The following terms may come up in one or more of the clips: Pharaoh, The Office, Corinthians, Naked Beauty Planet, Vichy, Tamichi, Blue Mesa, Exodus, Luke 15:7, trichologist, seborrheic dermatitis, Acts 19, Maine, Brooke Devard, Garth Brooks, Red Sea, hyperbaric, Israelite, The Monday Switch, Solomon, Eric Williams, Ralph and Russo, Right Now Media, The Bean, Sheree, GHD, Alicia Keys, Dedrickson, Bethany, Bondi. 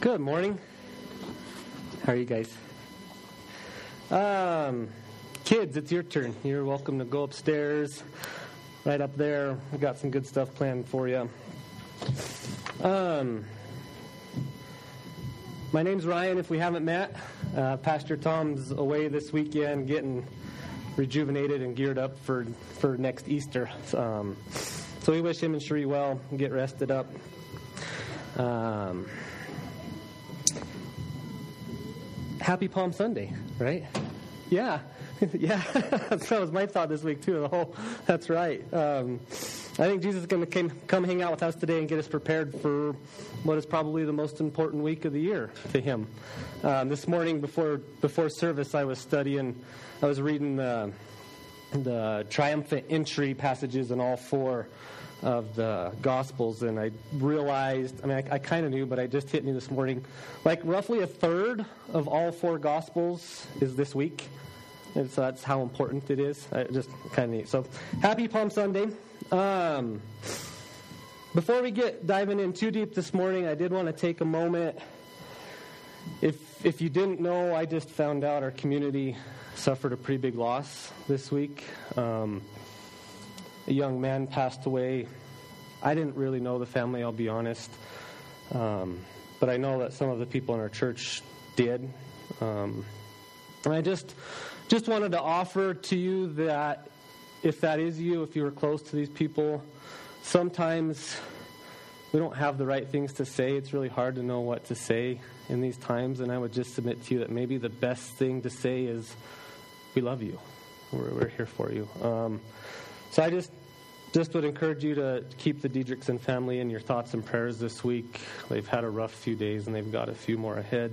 Good morning. How are you guys? Kids, it's your turn. You're welcome to go upstairs, right up there. We got some good stuff planned for you. My name's Ryan, if we haven't met. Pastor Tom's away this weekend getting rejuvenated and geared up for next Easter. So we wish him and Sheree well and get rested up. Happy Palm Sunday, right? Yeah. Yeah. That was my thought this week, too. That's right. I think Jesus is going to come hang out with us today and get us prepared for what is probably the most important week of the year to him. This morning before service, I was reading the triumphant entry passages in all four of the Gospels, and I realized, I kind of knew, but it just hit me this morning, like roughly a third of all four Gospels is this week, and so that's how important it is. Just kind of neat. So, happy Palm Sunday. Before we get diving in too deep this morning, I did want to take a moment. If you didn't know, I just found out our community suffered a pretty big loss this week. A young man passed away. I didn't really know the family, I'll be honest. But I know that some of the people in our church did. And I just wanted to offer to you that if that is you, if you were close to these people, sometimes we don't have the right things to say. It's really hard to know what to say in these times. And I would just submit to you that maybe the best thing to say is, we love you. We're here for you. So I just would encourage you to keep the Dedrickson family in your thoughts and prayers this week. They've had a rough few days, and they've got a few more ahead.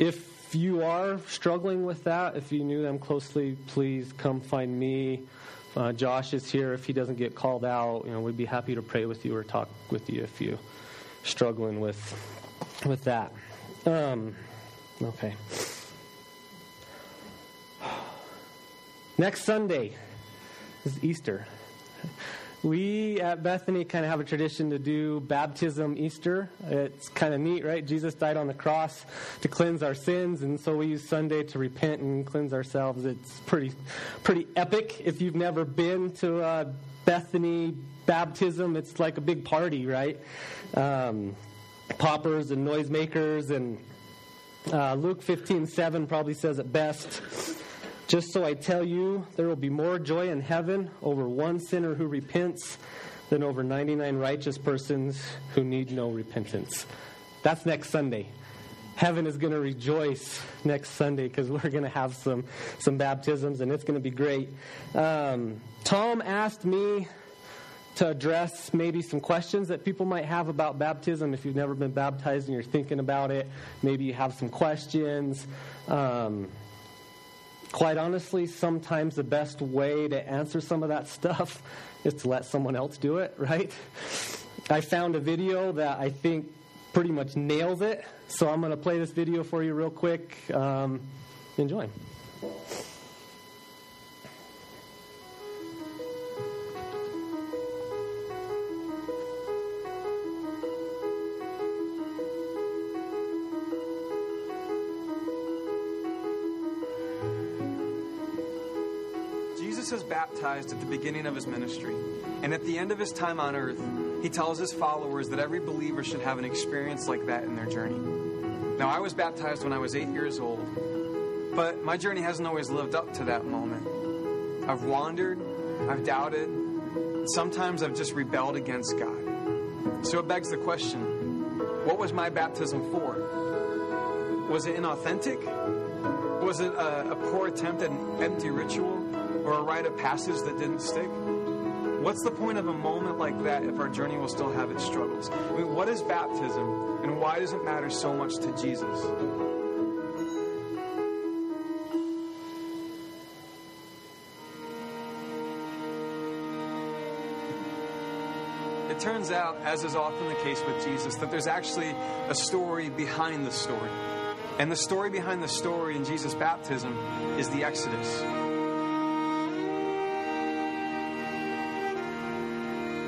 If you are struggling with that, if you knew them closely, please come find me. Josh is here. If he doesn't get called out, we'd be happy to pray with you or talk with you if you're struggling with that. Okay. Next Sunday is Easter. We at Bethany kind of have a tradition to do baptism Easter. It's kind of neat, right? Jesus died on the cross to cleanse our sins, and so we use Sunday to repent and cleanse ourselves. It's pretty epic. If you've never been to Bethany baptism, it's like a big party, right? Poppers and noisemakers, and Luke 15:7 probably says it best. Just so I tell you, there will be more joy in heaven over one sinner who repents than over 99 righteous persons who need no repentance. That's next Sunday. Heaven is going to rejoice next Sunday because we're going to have some baptisms, and it's going to be great. Tom asked me to address maybe some questions that people might have about baptism. If you've never been baptized and you're thinking about it, maybe you have some questions. Quite honestly, sometimes the best way to answer some of that stuff is to let someone else do it, right? I found a video that I think pretty much nails it, so I'm going to play this video for you real quick. Enjoy. Jesus is baptized at the beginning of his ministry, and at the end of his time on earth, he tells his followers that every believer should have an experience like that in their journey. Now, I was baptized when I was 8 years old, but my journey hasn't always lived up to that moment. I've wandered, I've doubted, sometimes I've just rebelled against God. So it begs the question, what was my baptism for? Was it inauthentic? Was it a poor attempt at an empty ritual? Or a rite of passage that didn't stick? What's the point of a moment like that if our journey will still have its struggles? I mean, what is baptism, and why does it matter so much to Jesus? It turns out, as is often the case with Jesus, that there's actually a story behind the story. And the story behind the story in Jesus' baptism is the Exodus.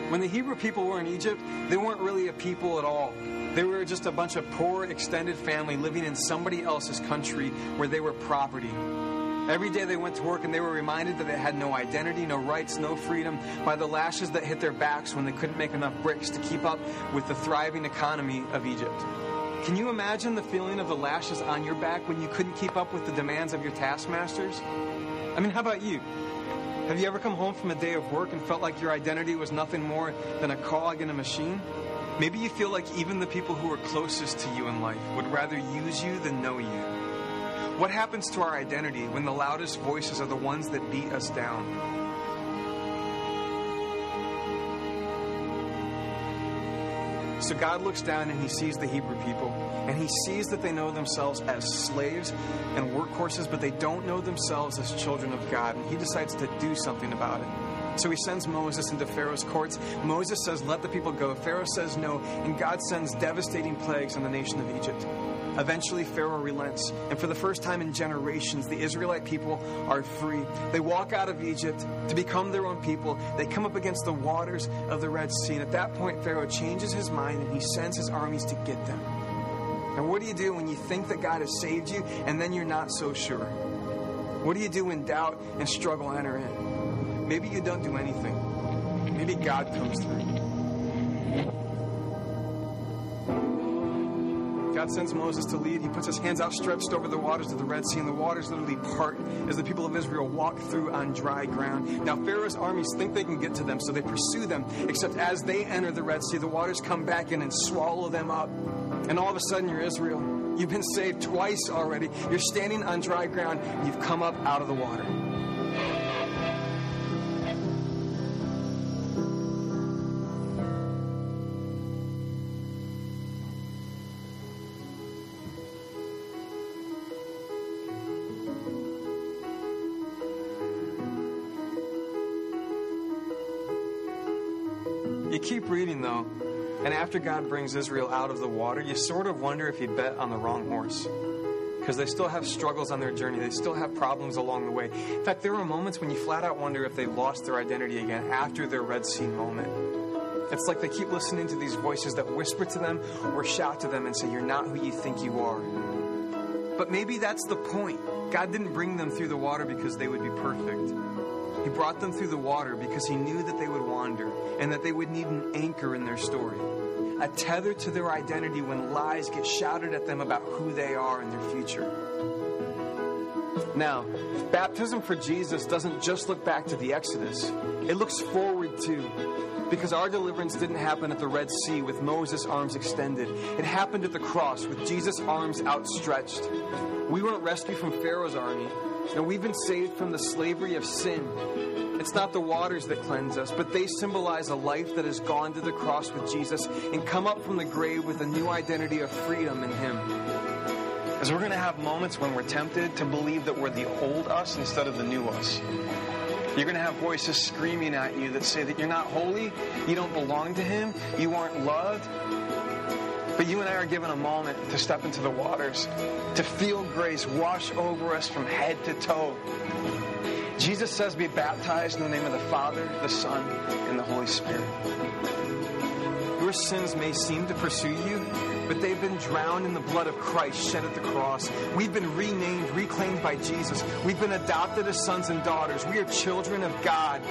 When the Hebrew people were in Egypt, they weren't really a people at all. They were just a bunch of poor, extended family living in somebody else's country where they were property. Every day they went to work and they were reminded that they had no identity, no rights, no freedom by the lashes that hit their backs when they couldn't make enough bricks to keep up with the thriving economy of Egypt. Can you imagine the feeling of the lashes on your back when you couldn't keep up with the demands of your taskmasters? I mean, how about you? Have you ever come home from a day of work and felt like your identity was nothing more than a cog in a machine? Maybe you feel like even the people who are closest to you in life would rather use you than know you. What happens to our identity when the loudest voices are the ones that beat us down? So God looks down and he sees the Hebrew people, and he sees that they know themselves as slaves and workhorses, but they don't know themselves as children of God, and he decides to do something about it. So he sends Moses into Pharaoh's courts. Moses says, "Let the people go." Pharaoh says no, and God sends devastating plagues on the nation of Egypt. Eventually, Pharaoh relents, and for the first time in generations, the Israelite people are free. They walk out of Egypt to become their own people. They come up against the waters of the Red Sea, and at that point, Pharaoh changes his mind, and he sends his armies to get them. And what do you do when you think that God has saved you, and then you're not so sure? What do you do when doubt and struggle enter in? Maybe you don't do anything. Maybe God comes through. God sends Moses to lead. He puts his hands outstretched over the waters of the Red Sea, and the waters literally part as the people of Israel walk through on dry ground. Now, Pharaoh's armies think they can get to them, so they pursue them, except as they enter the Red Sea, the waters come back in and swallow them up. And all of a sudden, you're Israel. You've been saved twice already. You're standing on dry ground, and you've come up out of the water. You keep reading, though, and after God brings Israel out of the water, you sort of wonder if he bet on the wrong horse, because they still have struggles on their journey. They still have problems along the way. In fact, there are moments when you flat out wonder if they've lost their identity again after their Red Sea moment. It's like they keep listening to these voices that whisper to them or shout to them and say, "You're not who you think you are." But maybe that's the point. God didn't bring them through the water because they would be perfect. He brought them through the water because he knew that they would wander and that they would need an anchor in their story, a tether to their identity when lies get shouted at them about who they are and their future. Now, baptism for Jesus doesn't just look back to the Exodus. It looks forward too, because our deliverance didn't happen at the Red Sea with Moses' arms extended. It happened at the cross with Jesus' arms outstretched. We weren't rescued from Pharaoh's army, and we've been saved from the slavery of sin. It's not the waters that cleanse us, but they symbolize a life that has gone to the cross with Jesus and come up from the grave with a new identity of freedom in him. As we're going to have moments when we're tempted to believe that we're the old us instead of the new us. You're going to have voices screaming at you that say that you're not holy, you don't belong to him, you aren't loved. But you and I are given a moment to step into the waters, to feel grace wash over us from head to toe. Jesus says be baptized in the name of the Father, the Son, and the Holy Spirit. Your sins may seem to pursue you, but they've been drowned in the blood of Christ shed at the cross. We've been renamed, reclaimed by Jesus. We've been adopted as sons and daughters. We are children of God.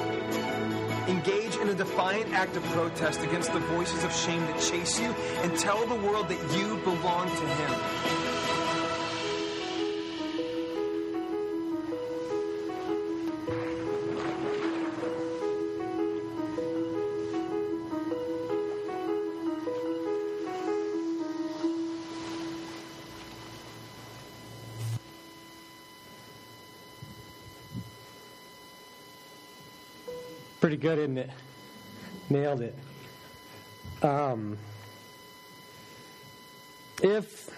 Engage in a defiant act of protest against the voices of shame that chase you, and tell the world that you belong to him. Pretty good, isn't it? Nailed it. If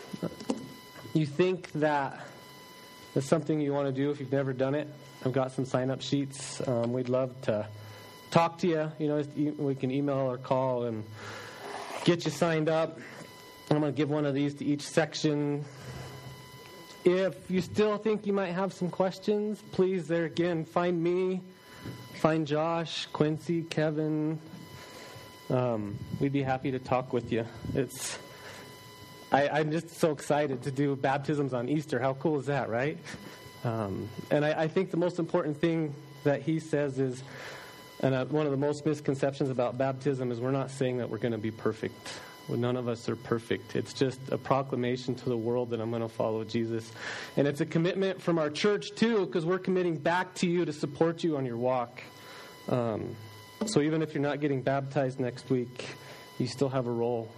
you think that it's something you want to do, if you've never done it, I've got some sign-up sheets. We'd love to talk to you. You know, we can email or call and get you signed up. I'm going to give one of these to each section. If you still think you might have some questions, please, there again, find me. Find Josh, Quincy, Kevin, We'd be happy to talk with you. I'm just so excited to do baptisms on Easter. How cool is that, right? And I think the most important thing that he says is, one of the most misconceptions about baptism is we're not saying that we're going to be perfect. Well, none of us are perfect. It's just a proclamation to the world that I'm going to follow Jesus. And it's a commitment from our church, too, because we're committing back to you to support you on your walk. So even if you're not getting baptized next week, you still have a role.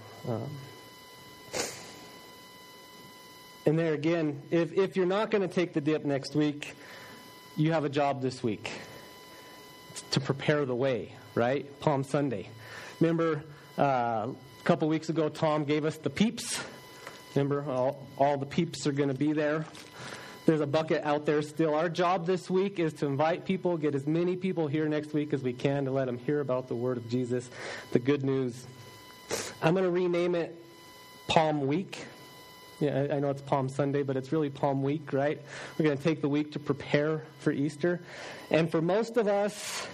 And there again, if you're not going to take the dip next week, you have a job this week to prepare the way, right? Palm Sunday. Remember, a couple weeks ago, Tom gave us the peeps. Remember, all the peeps are going to be there. There's a bucket out there still. Our job this week is to invite people, get as many people here next week as we can to let them hear about the word of Jesus, the good news. I'm going to rename it Palm Week. Yeah, I know it's Palm Sunday, but it's really Palm Week, right? We're going to take the week to prepare for Easter. And for most of us,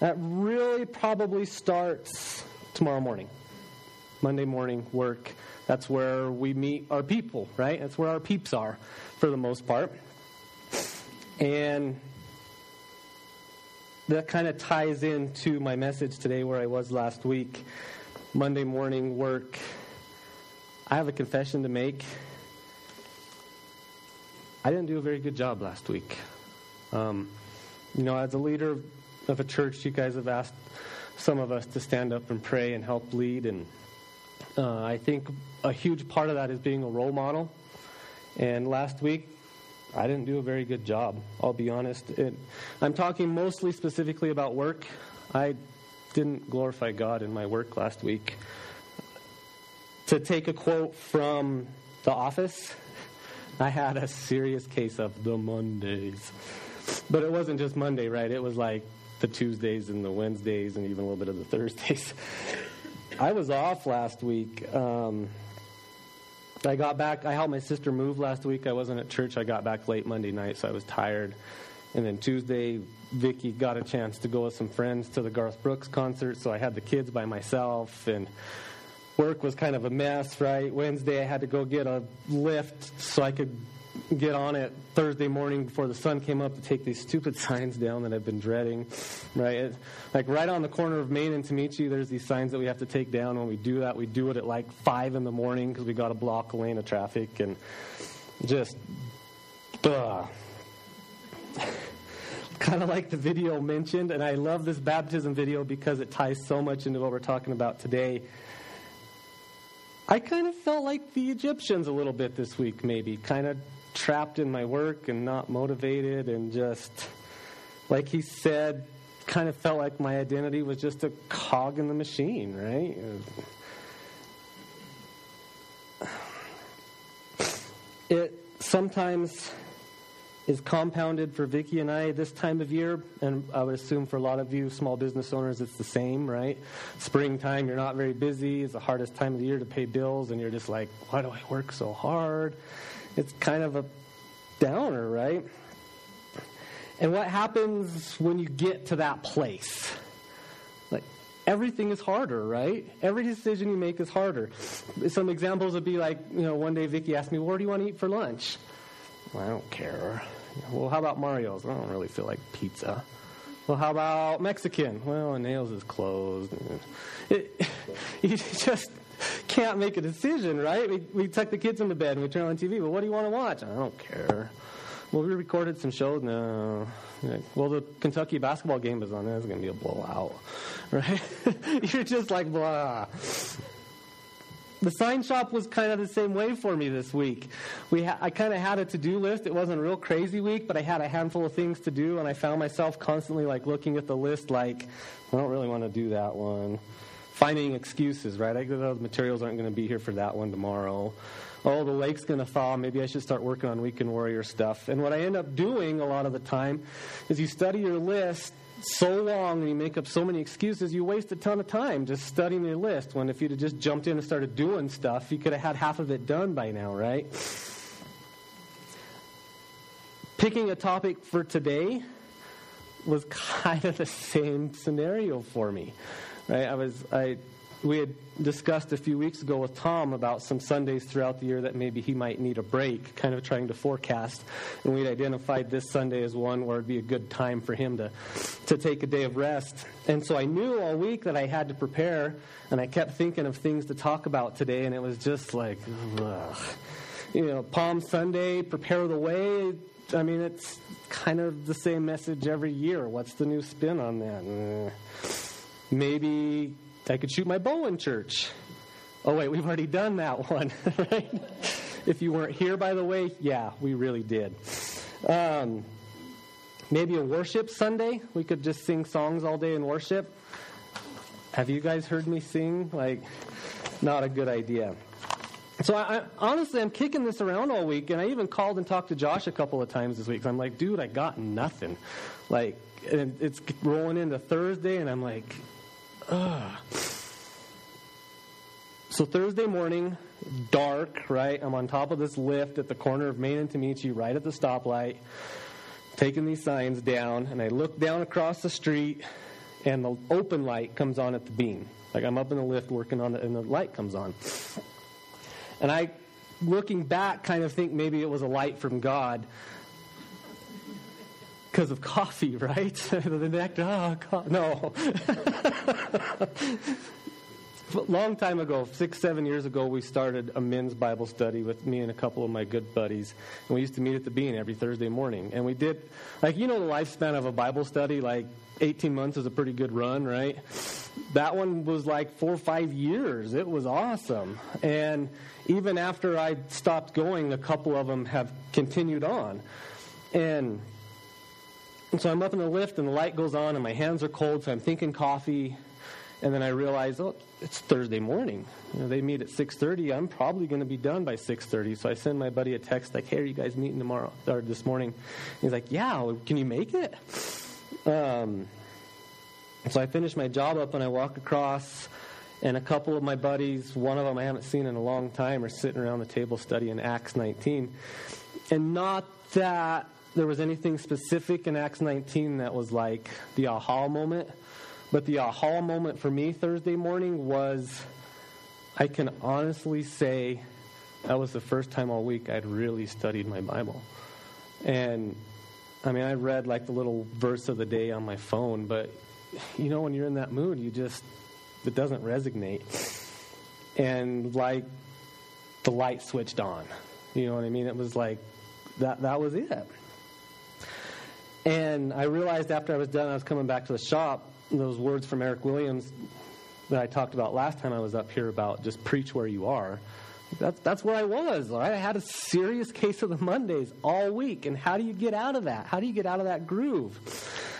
that really probably starts tomorrow morning. Monday morning, work. That's where we meet our people, right? That's where our peeps are, for the most part. And that kind of ties into my message today where I was last week. Monday morning, work. I have a confession to make. I didn't do a very good job last week. As a leader of a church, you guys have asked some of us to stand up and pray and help lead. And I think a huge part of that is being a role model. And last week, I didn't do a very good job, I'll be honest. I'm talking mostly specifically about work. I didn't glorify God in my work last week. To take a quote from The Office, I had a serious case of the Mondays. But it wasn't just Monday, right? It was like the Tuesdays and the Wednesdays and even a little bit of the Thursdays. I was off last week. I got back. I helped my sister move last week. I wasn't at church. I got back late Monday night, so I was tired. And then Tuesday, Vicky got a chance to go with some friends to the Garth Brooks concert, so I had the kids by myself, and work was kind of a mess, right? Wednesday, I had to go get a lift so I could get on it Thursday morning before the sun came up to take these stupid signs down that I've been dreading, right? Right on the corner of Maine and Tamichi, there's these signs that we have to take down. When we do that, we do it at like 5 in the morning because we got to block a lane of traffic and just, kind of like the video mentioned. And I love this baptism video because it ties so much into what we're talking about today. I kind of felt like the Egyptians a little bit this week, maybe. Kind of trapped in my work and not motivated and just, like he said, kind of felt like my identity was just a cog in the machine, right? It sometimes is compounded for Vicky and I this time of year, and I would assume for a lot of you small business owners it's the same, right? Springtime, you're not very busy. It's the hardest time of the year to pay bills, and you're just like, why do I work so hard? It's kind of a downer, right? And what happens when you get to that place? Like, everything is harder, right? Every decision you make is harder. Some examples would be like, one day Vicky asked me, well, what do you want to eat for lunch? Well, I don't care. Well, how about Mario's? I don't really feel like pizza. Well, how about Mexican? Well, Nails is closed. You just can't make a decision, right? We tuck the kids into bed and we turn on TV. Well, what do you want to watch? I don't care. Well, we recorded some shows. No. Well, the Kentucky basketball game is on. That's going to be a blowout, right? You're just like, blah. The sign shop was kind of the same way for me this week. I kind of had a to-do list. It wasn't a real crazy week, but I had a handful of things to do, and I found myself constantly like looking at the list like, I don't really want to do that one. Finding excuses, right? I know the materials aren't going to be here for that one tomorrow. Oh, the lake's going to thaw. Maybe I should start working on weekend warrior stuff. And what I end up doing a lot of the time is you study your list so long and you make up so many excuses, you waste a ton of time just studying your list, when if you'd have just jumped in and started doing stuff, you could have had half of it done by now, right? Picking a topic for today was kind of the same scenario for me. Right? We had discussed a few weeks ago with Tom about some Sundays throughout the year that maybe he might need a break, kind of trying to forecast. And we'd identified this Sunday as one where it'd be a good time for him to take a day of rest. And so I knew all week that I had to prepare, and I kept thinking of things to talk about today, and it was just like, ugh. You know, Palm Sunday, prepare the way. I mean, it's kind of the same message every year. What's the new spin on that? Maybe I could shoot my bow in church. Oh, wait, we've already done that one, right? If you weren't here, by the way, yeah, we really did. Maybe a worship Sunday. We could just sing songs all day in worship. Have you guys heard me sing? Like, not a good idea. So I'm kicking this around all week, and I even called and talked to Josh a couple of times this week. I'm like, dude, I got nothing. Like, and it's rolling into Thursday, and I'm like, ugh. So Thursday morning, dark, right? I'm on top of this lift at the corner of Maine and Tamichi, right at the stoplight, taking these signs down, and I look down across the street, and the open light comes on at the Bean. Like, I'm up in the lift working on it, and the light comes on. And I, looking back, kind of think maybe it was a light from God because of coffee, right? The next, no. Long time ago, 6-7 years ago, we started a men's Bible study with me and a couple of my good buddies. And we used to meet at the Bean every Thursday morning. And we did, like, you know, the lifespan of a Bible study, like 18 months is a pretty good run, right? That one was like 4 or 5 years. It was awesome. And even after I stopped going, a couple of them have continued on. And so I'm up in the lift, and the light goes on, and my hands are cold, so I'm thinking coffee. And then I realize, oh, it's Thursday morning. You know, they meet at 6:30. I'm probably going to be done by 6:30. So I send my buddy a text like, hey, are you guys meeting tomorrow or this morning? And he's like, yeah, can you make it? So I finish my job up, and I walk across, and a couple of my buddies, one of them I haven't seen in a long time, are sitting around the table studying Acts 19. And not that there was anything specific in Acts 19 that was like the aha moment, but the aha moment for me Thursday morning was, I can honestly say that was the first time all week I'd really studied my Bible. And I mean, I read like the little verse of the day on my phone, but you know, when you're in that mood, you just, it doesn't resonate. And like, the light switched on. You know what I mean? It was like, that was it. And I realized after I was done, I was coming back to the shop, those words from Eric Williams that I talked about last time I was up here about just preach where you are. That's where I was. Right? I had a serious case of the Mondays all week. And how do you get out of that? How do you get out of that groove?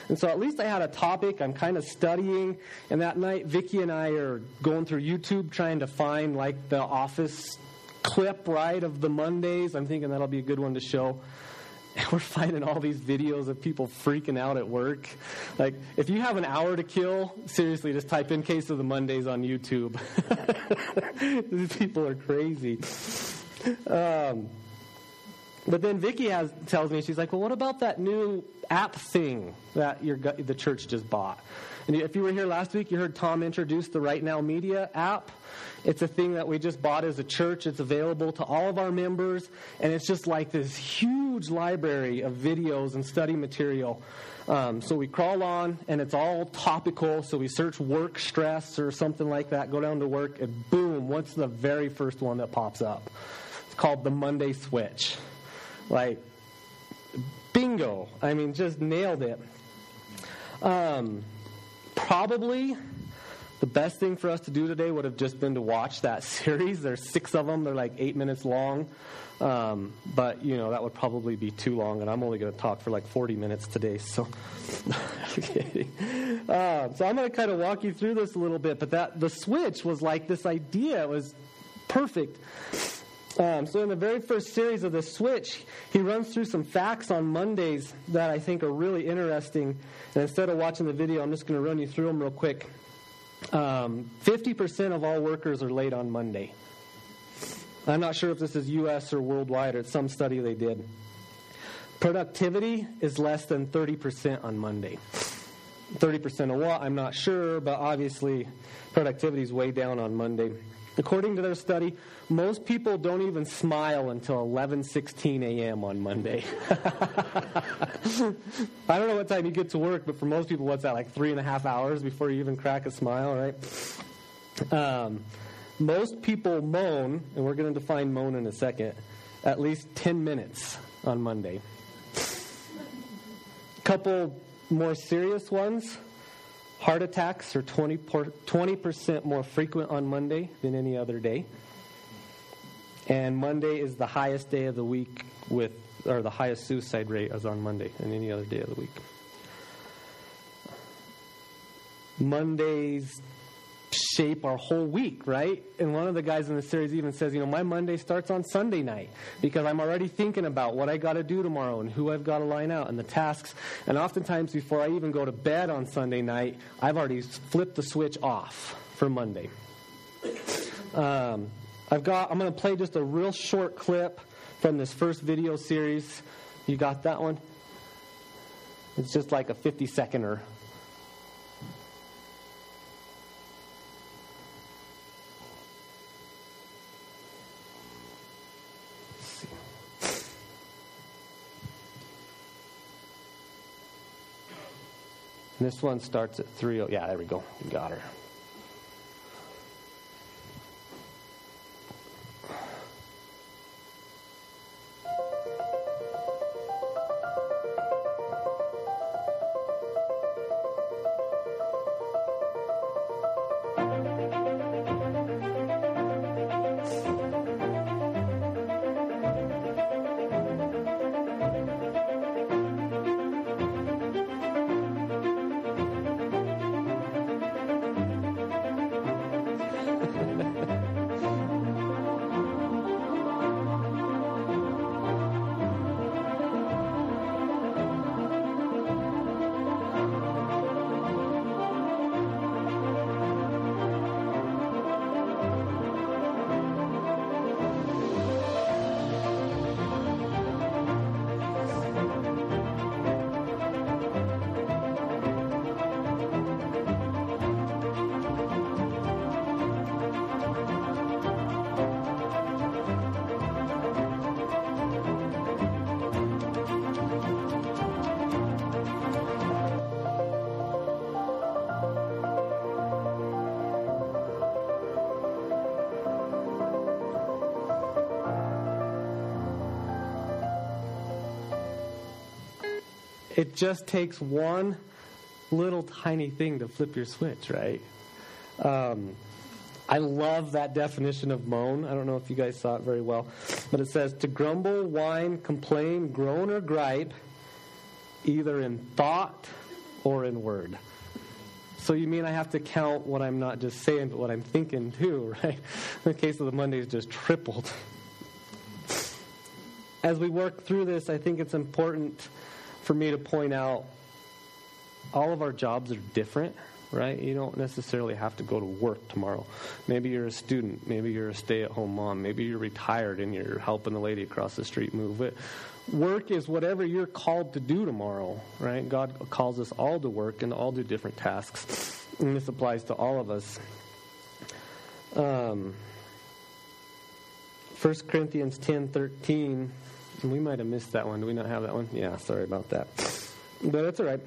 And so at least I had a topic. I'm kind of studying. And that night, Vicky and I are going through YouTube trying to find, like, the Office clip, right, of the Mondays. I'm thinking that'll be a good one to show. And we're finding all these videos of people freaking out at work. Like, if you have an hour to kill, seriously, just type in Case of the Mondays on YouTube. These people are crazy. But then Vicky tells me, she's like, well, what about that new app thing that the church just bought? And if you were here last week, you heard Tom introduce the Right Now Media app. It's a thing that we just bought as a church. It's available to all of our members. And it's just like this huge library of videos and study material. So we crawl on, and it's all topical. So we search work stress or something like that, go down to work, and boom, what's the very first one that pops up? It's called The Monday Switch. Like, bingo. I mean, just nailed it. Probably the best thing for us to do today would have just been to watch that series. There's 6 of them. They're like 8 minutes long. But, you know, that would probably be too long, and I'm only going to talk for like 40 minutes today. So so I'm going to kind of walk you through this a little bit. But the switch was like this idea. It was perfect. So in the very first series of The Switch, he runs through some facts on Mondays that I think are really interesting. And instead of watching the video, I'm just going to run you through them real quick. 50% of all workers are late on Monday. I'm not sure if this is U.S. or worldwide, or it's some study they did. Productivity is less than 30% on Monday. 30% of what? I'm not sure, but obviously productivity is way down on Monday. According to their study, most people don't even smile until 11:16 a.m. on Monday. I don't know what time you get to work, but for most people, what's that, like 3.5 hours before you even crack a smile, right? Most people moan, and we're going to define moan in a second, at least 10 minutes on Monday. Couple more serious ones. Heart attacks are 20% more frequent on Monday than any other day. And Monday is the highest day of the week the highest suicide rate is on Monday than any other day of the week. Mondays shape our whole week, right? And one of the guys in the series even says, my Monday starts on Sunday night because I'm already thinking about what I got to do tomorrow and who I've got to line out and the tasks. And oftentimes before I even go to bed on Sunday night, I've already flipped the switch off for Monday. I'm going to play just a real short clip from this first video series. You got that one? It's just like a 50-seconder. This one starts at 3:00. Yeah, there we go. You got her. It just takes one little tiny thing to flip your switch, right? I love that definition of moan. I don't know if you guys saw it very well. But it says, to grumble, whine, complain, groan, or gripe, either in thought or in word. So you mean I have to count what I'm not just saying, but what I'm thinking too, right? In the case of the Mondays, just tripled. As we work through this, I think it's important for me to point out, all of our jobs are different, right? You don't necessarily have to go to work tomorrow. Maybe you're a student. Maybe you're a stay-at-home mom. Maybe you're retired and you're helping the lady across the street move it. Work is whatever you're called to do tomorrow, right? God calls us all to work and all do different tasks. And this applies to all of us. 1 Corinthians 10:13. We might have missed that one. Do we not have that one? Yeah, sorry about that. But that's all right.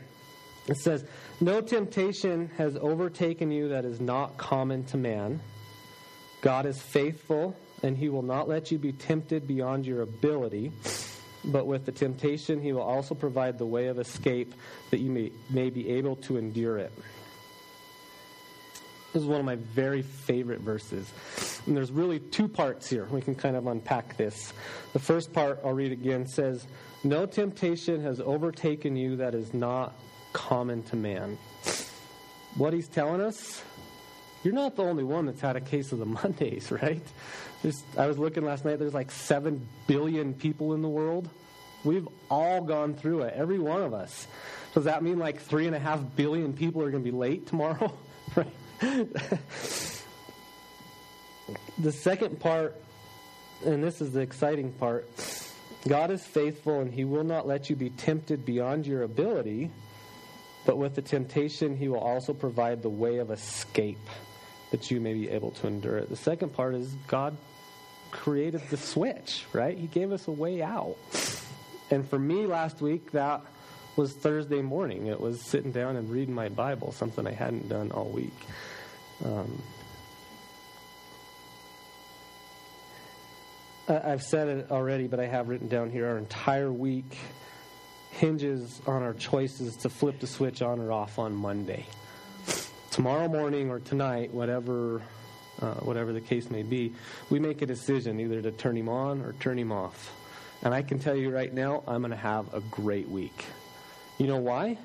It says, no temptation has overtaken you that is not common to man. God is faithful, and he will not let you be tempted beyond your ability. But with the temptation, he will also provide the way of escape that you may be able to endure it. This is one of my very favorite verses. And there's really two parts here. We can kind of unpack this. The first part, I'll read again, says, no temptation has overtaken you that is not common to man. What he's telling us, you're not the only one that's had a case of the Mondays, right? I was looking last night, there's like 7 billion people in the world. We've all gone through it, every one of us. Does that mean like 3.5 billion people are going to be late tomorrow? Right? The second part, and this is the exciting part, God is faithful and he will not let you be tempted beyond your ability, But with the temptation, he will also provide the way of escape that you may be able to endure it. The second part is God created the switch, right? He gave us a way out. And for me last week, that was Thursday morning. It was sitting down and reading my Bible, something I hadn't done all week. I've said it already, but I have written down here, our entire week hinges on our choices to flip the switch on or off on Monday. Tomorrow morning or tonight, whatever the case may be, we make a decision either to turn him on or turn him off. And I can tell you right now, I'm going to have a great week. You know why?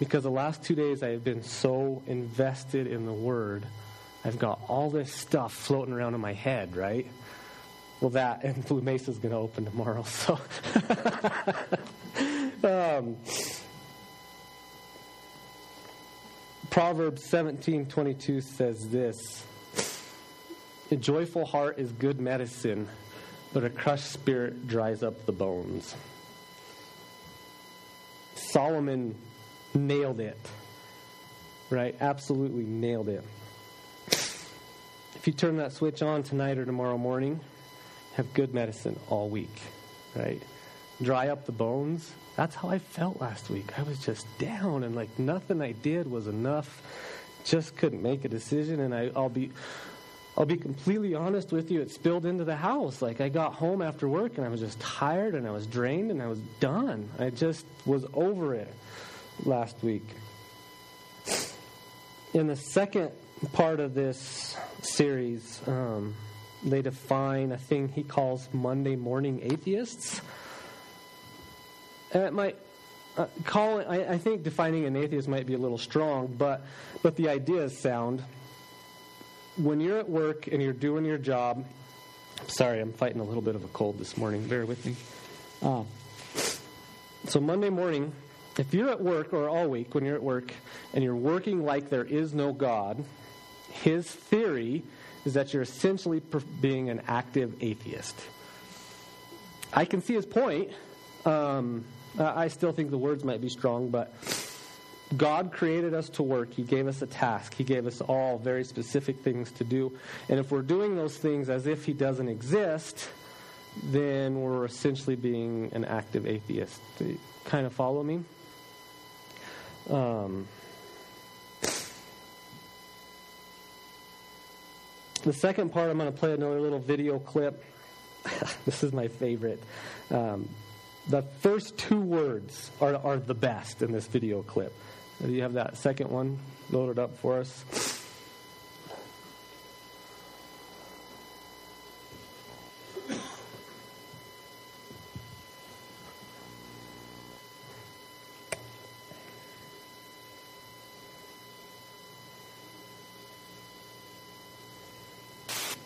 Because the last 2 days I have been so invested in the Word. I've got all this stuff floating around in my head, right? Well, that and Blue Mesa is going to open tomorrow, so. Proverbs 17:22 says this: "A joyful heart is good medicine, but a crushed spirit dries up the bones." Solomon nailed it, right? Absolutely nailed it. If you turn that switch on tonight or tomorrow morning, have good medicine all week, right? Dry up the bones. That's how I felt last week. I was just down and like nothing I did was enough. Just couldn't make a decision. And I'll be completely honest with you. It spilled into the house. Like I got home after work and I was just tired and I was drained and I was done. I just was over it last week. In the second part of this series, they define a thing he calls Monday morning atheists. And it might I think defining an atheist might be a little strong, but the idea is sound. When you're at work and you're doing your job, sorry, I'm fighting a little bit of a cold this morning. Bear with me. So Monday morning, if you're at work or all week when you're at work and you're working like there is no God, his theory is that you're essentially being an active atheist. I can see his point. I still think the words might be strong, but God created us to work. He gave us a task. He gave us all very specific things to do. And if we're doing those things as if he doesn't exist, then we're essentially being an active atheist. Do you kind of follow me? The second part, I'm going to play another little video clip. This is my favorite. The first two words are the best in this video clip. Do you have that second one loaded up for us?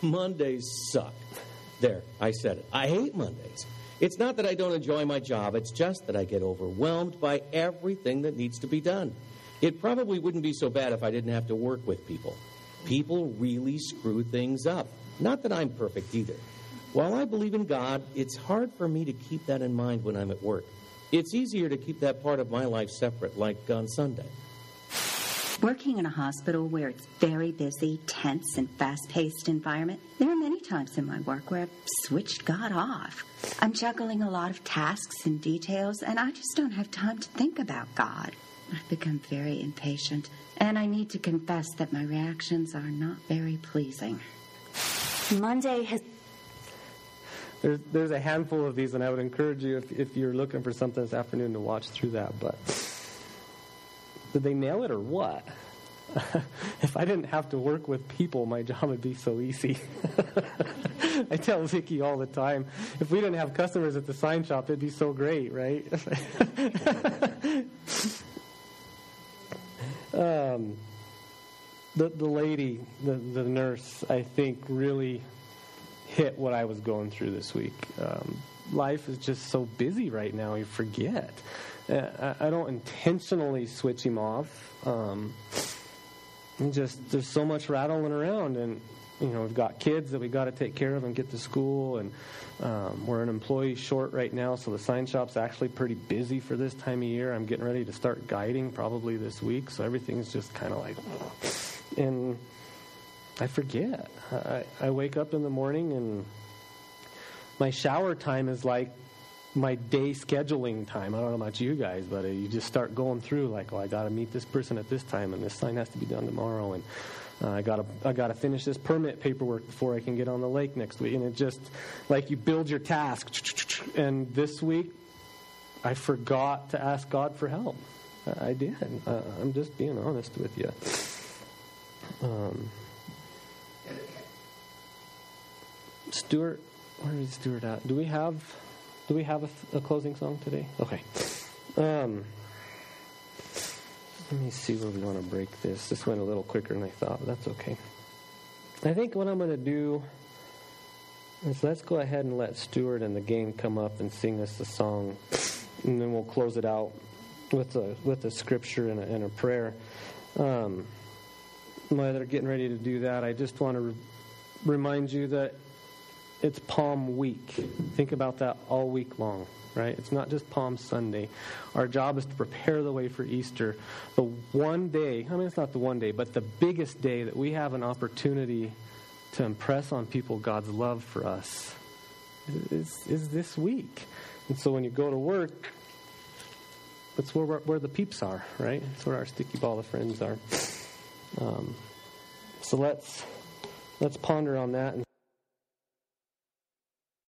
Mondays suck. There, I said it. I hate Mondays. It's not that I don't enjoy my job. It's just that I get overwhelmed by everything that needs to be done. It probably wouldn't be so bad if I didn't have to work with people. People really screw things up. Not that I'm perfect either. While I believe in God, it's hard for me to keep that in mind when I'm at work. It's easier to keep that part of my life separate, like on Sunday. Working in a hospital where it's very busy, tense, and fast-paced environment, there are many times in my work where I've switched God off. I'm juggling a lot of tasks and details, and I just don't have time to think about God. I've become very impatient, and I need to confess that my reactions are not very pleasing. Monday has... There's a handful of these, and I would encourage you, if you're looking for something this afternoon, to watch through that, but... Did they nail it or what? If I didn't have to work with people, my job would be so easy. I tell Vicky all the time, if we didn't have customers at the sign shop, it'd be so great, right? The lady, the nurse, I think really hit what I was going through this week. Life is just so busy right now, you forget. I don't intentionally switch him off. There's so much rattling around, and you know, we've got kids that we got to take care of and get to school, and we're an employee short right now, so the sign shop's actually pretty busy for this time of year. I'm getting ready to start guiding probably this week, so everything's just kind of like, and I forget. I wake up in the morning and my shower time is like my day scheduling time. I don't know about you guys, but you just start going through like, oh, I got to meet this person at this time, and this sign has to be done tomorrow, and I gotta finish this permit paperwork before I can get on the lake next week. And it just, like, you build your task. And this week, I forgot to ask God for help. I did. I'm just being honest with you. Stuart, where is Stuart at? Do we have a closing song today? Okay. Let me see where we want to break this. This went a little quicker than I thought, but that's okay. I think what I'm going to do is let's go ahead and let Stuart and the gang come up and sing us the song, and then we'll close it out with a scripture and a prayer. While they're getting ready to do that, I just want to remind you that it's Palm Week. Think about that all week long, right? It's not just Palm Sunday. Our job is to prepare the way for Easter. The one day, I mean, it's not the one day, but the biggest day that we have an opportunity to impress on people God's love for us is this week. And so when you go to work, that's where the peeps are, right? That's where our sticky ball of friends are. So let's ponder on that. And